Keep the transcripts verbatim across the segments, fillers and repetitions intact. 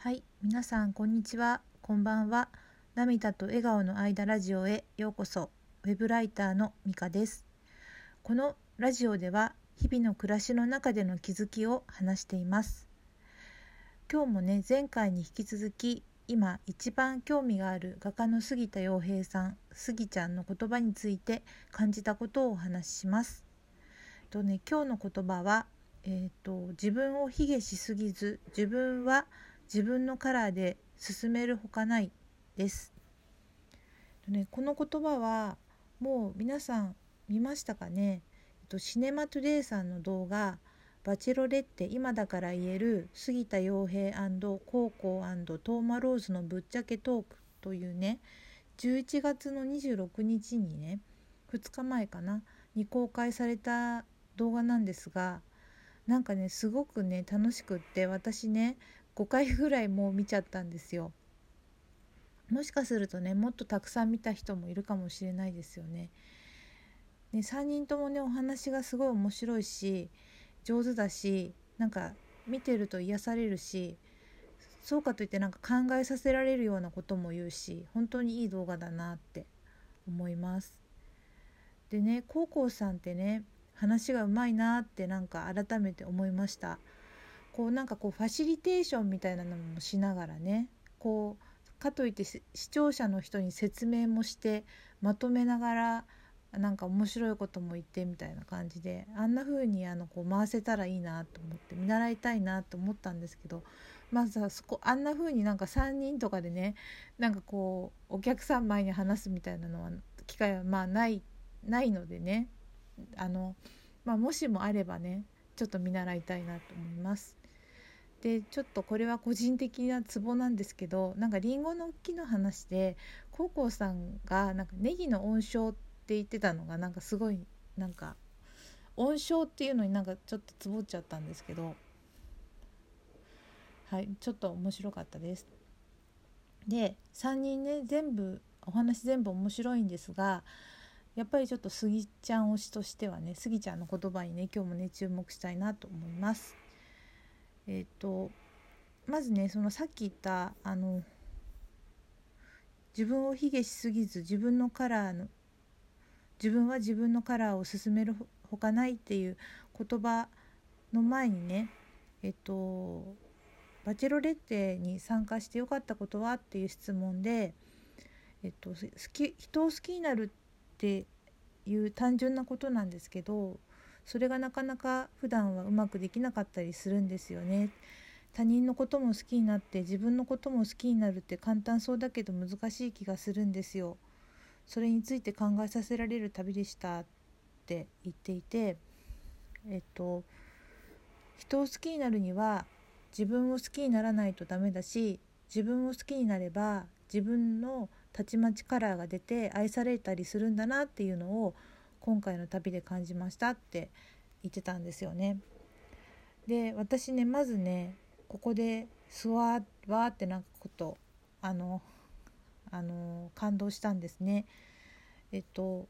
はい、皆さんこんにちは、こんばんは。涙と笑顔の間ラジオへようこそ。ウェブライターのみかです。このラジオでは日々の暮らしの中での気づきを話しています。今日もね、前回に引き続き今一番興味がある画家の杉田陽平さん、杉ちゃんの言葉について感じたことをお話しします。とね、今日の言葉は、えーと、自分を卑下しすぎず自分は自分のカラーで進めるほかないです。この言葉はもう皆さん見ましたかね。シネマトゥデイさんの動画バチェロレッテ今だから言える杉田陽平&コウコウ&トーマローズのぶっちゃけトークというね、じゅういちがつのにじゅうろくにちにね、ふつかまえかなに公開された動画なんですが、なんかねすごくね楽しくって、私ねごかいぐらいもう見ちゃったんですよ。もしかするとねもっとたくさん見た人もいるかもしれないですよね。でさんにんともねお話がすごい面白いし上手だし、なんか見てると癒されるし、そうかといってなんか考えさせられるようなことも言うし、本当にいい動画だなって思います。でね、コウコウさんってね話がうまいなってなんか改めて思いました。こうなんかこうファシリテーションみたいなのもしながらね、こうかといって視聴者の人に説明もしてまとめながらなんか面白いことも言ってみたいな感じで、あんな風にあのこう回せたらいいなと思って見習いたいなと思ったんですけど、まずはそこあんな風になんかさんにんとかでねなんかこうお客さん前に話すみたいなのは機会はまあないないのでね、あの、まあ、もしもあればねちょっと見習いたいなと思います。でちょっとこれは個人的なツボなんですけど、なんかリンゴの木の話でコウコウさんがなんかネギの温床って言ってたのがなんかすごいなんか温床っていうのになんかちょっとツボっちゃったんですけど、はいちょっと面白かったです。でさんにんね全部お話全部面白いんですが、やっぱりちょっと杉ちゃん推しとしてはね杉ちゃんの言葉にね今日もね注目したいなと思います。えー、とまずねそのさっき言ったあの自分を卑下しすぎず自分のカラーの自分は自分のカラーを進めるほかないっていう言葉の前にね、えっ、ー、とバチェロレッテに参加してよかったことはっていう質問で、えー、と好き人を好きになるっていう単純なことなんですけど、それがなかなか普段はうまくできなかったりするんですよね。他人のことも好きになって自分のことも好きになるって簡単そうだけど難しい気がするんですよ。それについて考えさせられる旅でしたって言っていて、えっと人を好きになるには自分を好きにならないとダメだし、自分を好きになれば自分のたちまちカラーが出て愛されたりするんだなっていうのを今回の旅で感じましたって言ってたんですよね。で私ねまずねここでスワーワーってなんかことあのあの感動したんですね。えっと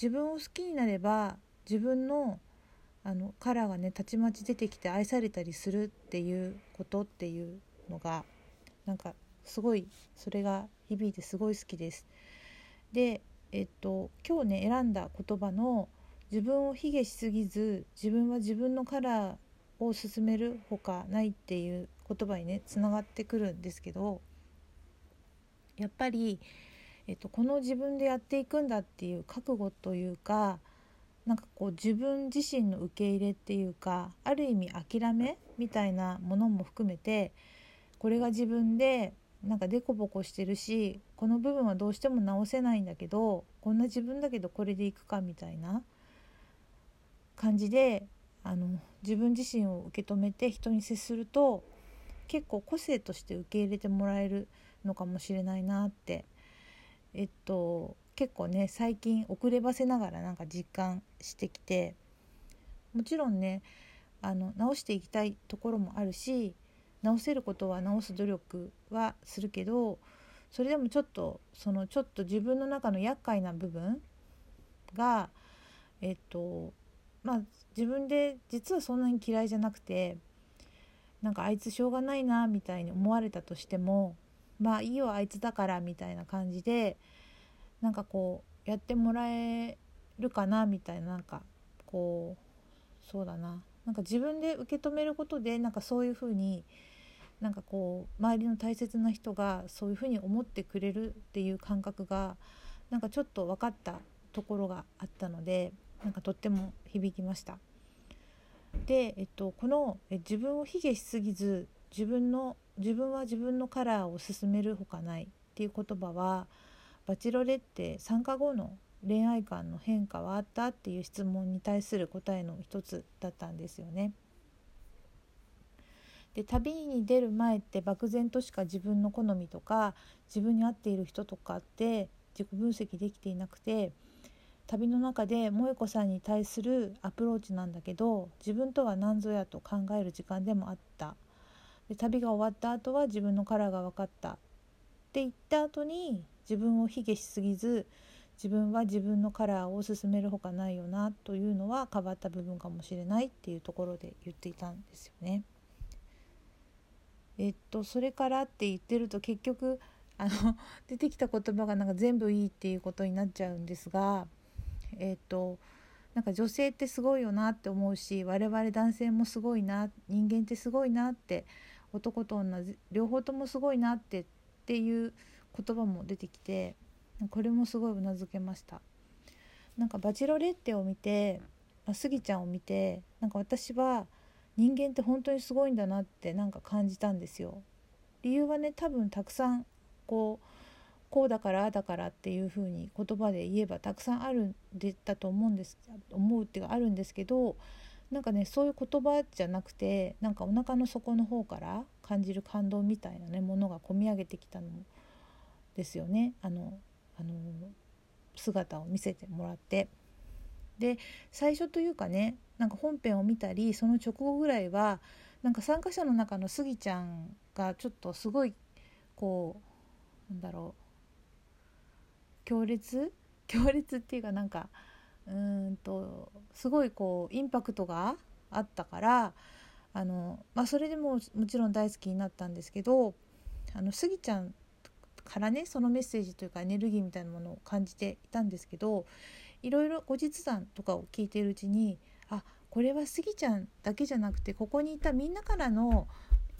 自分を好きになれば自分のあのカラーがねたちまち出てきて愛されたりするっていうことっていうのがなんかすごいそれが響いてすごい好きです。でえっと、今日ね選んだ言葉の自分を卑下しすぎず自分は自分のカラーを進めるほかないっていう言葉にねつながってくるんですけど、やっぱり、えっと、この自分でやっていくんだっていう覚悟というか、なんかこう自分自身の受け入れっていうかある意味諦めみたいなものも含めて、これが自分でなんかデコボコしてるしこの部分はどうしても直せないんだけどこんな自分だけどこれでいくかみたいな感じであの自分自身を受け止めて人に接すると結構個性として受け入れてもらえるのかもしれないなって、えっと、結構ね最近遅ればせながらなんか実感してきて、もちろんねあの直していきたいところもあるし直せることは直す努力はするけど、それでもちょっとそのちょっと自分の中の厄介な部分がえっとまあ自分で実はそんなに嫌いじゃなくて、なんかあいつしょうがないなみたいに思われたとしても、まあいいよあいつだからみたいな感じでなんかこうやってもらえるかなみたいな、なんかこうそうだな、なんか自分で受け止めることでなんかそういうふうになんかこう周りの大切な人がそういうふうに思ってくれるっていう感覚がなんかちょっと分かったところがあったので、なんかとっても響きました。で、えっと、この自分を卑下しすぎず自分の自分は自分のカラーを進めるほかないっていう言葉はバチロレッテ参加後の恋愛観の変化はあったっていう質問に対する答えの一つだったんですよね。で、旅に出る前って漠然としか自分の好みとか自分に合っている人とかって自己分析できていなくて、旅の中で萌子さんに対するアプローチなんだけど自分とは何ぞやと考える時間でもあった。で、旅が終わった後は自分のカラーが分かったって言った後に自分を卑下しすぎず自分は自分のカラーを進めるほかないよなというのは変わった部分かもしれないっていうところで言っていたんですよね。えっとそれからって言ってると結局あの出てきた言葉がなんか全部いいっていうことになっちゃうんですが、えー、となんか女性ってすごいよなって思うし、我々男性もすごいな、人間ってすごいなって、男と女両方ともすごいなってっていう言葉も出てきて、これもすごいうなずけました。なんかバチロレッテを見て、スギちゃんを見て、なんか私は人間って本当にすごいんだなってなんか感じたんですよ。理由はね、多分たくさんこうこうだからあだからっていう風に言葉で言えばたくさんあるんでだと思うんです思うってがあるんですけど、なんかねそういう言葉じゃなくて、なんかお腹の底の方から感じる感動みたいなねものがこみ上げてきたのですよね。あのあの姿を見せてもらって、で最初というかね、なんか本編を見たりその直後ぐらいはなんか参加者の中のスギちゃんがちょっとすごいこうなんだろう強烈強烈っていうかなんかうーんとすごいこうインパクトがあったから、あの、まあ、それでももちろん大好きになったんですけど、あのスギちゃんからねそのメッセージというかエネルギーみたいなものを感じていたんですけど、いろいろ後日談とかを聞いているうちに、あ、これはスギちゃんだけじゃなくてここにいたみんなからの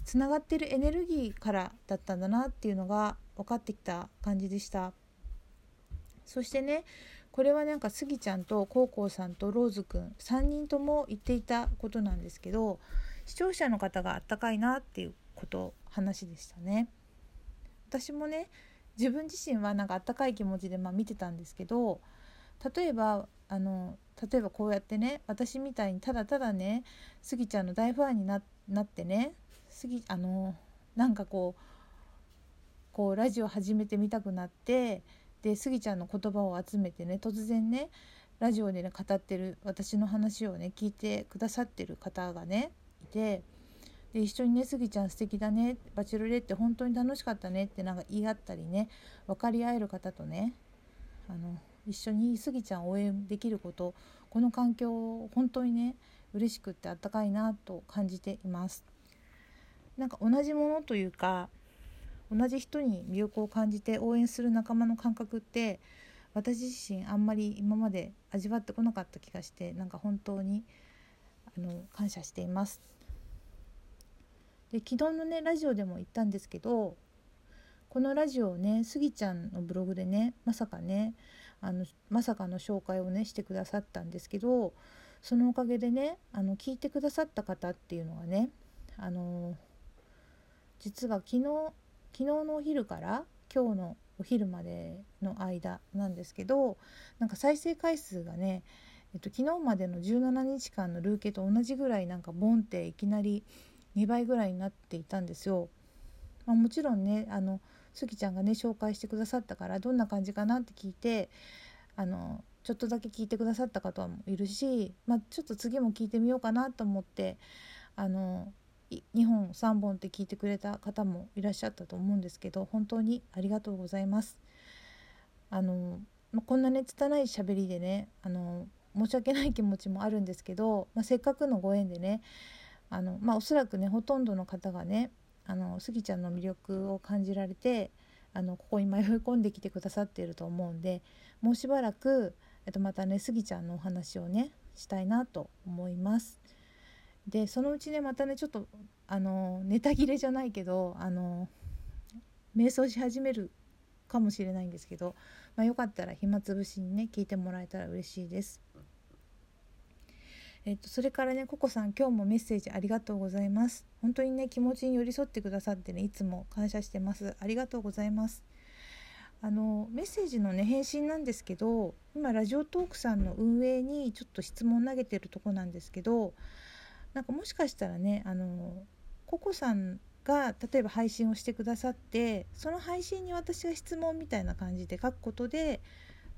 つながってるエネルギーからだったんだなっていうのが分かってきた感じでした。そしてね、これはなんかスギちゃんとコウコウさんとローズくんさんにんとも言っていたことなんですけど、視聴者の方があったかいなっていうこと話でしたね。私もね自分自身はなんかあったかい気持ちでまあ見てたんですけど、例えばあの例えばこうやってね、私みたいにただただねスギちゃんの大ファンに な, なってねスギあのなんかこ う, こうラジオ始めてみたくなって、でスギちゃんの言葉を集めてね、突然ねラジオで、ね、語ってる私の話をね聞いてくださってる方がねいて、で一緒にねスギちゃん素敵だね、バチロレって本当に楽しかったねってなんか言い合ったりね、分かり合える方とね、あの一緒にスギちゃんを応援できること、この環境を本当にね嬉しくってあったかいなと感じています。なんか同じものというか同じ人に魅力を感じて応援する仲間の感覚って私自身あんまり今まで味わってこなかった気がして、なんか本当にあの感謝しています。で昨日のねラジオでも言ったんですけど、このラジオをねスギちゃんのブログでねまさかねあのまさかの紹介をねしてくださったんですけど、そのおかげでねあの聞いてくださった方っていうのがね、あの実は昨日昨日のお昼から今日のお昼までの間なんですけど、なんか再生回数がね、えっと、昨日までのじゅうななにちかんの累計と同じぐらいなんかボンっていきなりにばいぐらいになっていたんですよ。まあ、もちろんねあのスギちゃんがね紹介してくださったからどんな感じかなって聞いて、あのちょっとだけ聞いてくださった方もいるし、まあ、ちょっと次も聞いてみようかなと思ってあのにほんさんぼんって聞いてくれた方もいらっしゃったと思うんですけど、本当にありがとうございます。あのこんなね拙い喋りでねあの申し訳ない気持ちもあるんですけど、まあ、せっかくのご縁でねあの、まあ、おそらくねほとんどの方がねあのスギちゃんの魅力を感じられてあのここに迷い込んできてくださっていると思うんで、もうしばらく、えっと、またねスギちゃんのお話をねしたいなと思います。でそのうちねまたねちょっとあのネタ切れじゃないけどあの瞑想し始めるかもしれないんですけど、まあ、よかったら暇つぶしにね聞いてもらえたら嬉しいです。えっと、それからねココさん今日もメッセージありがとうございます。本当にね気持ちに寄り添ってくださってねいつも感謝してます。ありがとうございます。あのメッセージのね返信なんですけど、今ラジオトークさんの運営にちょっと質問投げてるとこなんですけど、なんかもしかしたらねあのココさんが例えば配信をしてくださって、その配信に私が質問みたいな感じで書くことで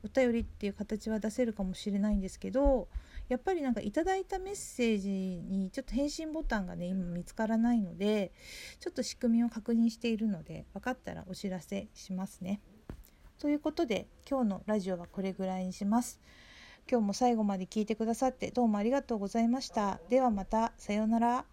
お便りっていう形は出せるかもしれないんですけど、やっぱりなんかいただいたメッセージにちょっと返信ボタンがね今見つからないので、ちょっと仕組みを確認しているので分かったらお知らせしますね。ということで今日のラジオはこれぐらいにします。今日も最後まで聞いてくださってどうもありがとうございました。ではまた、さようなら。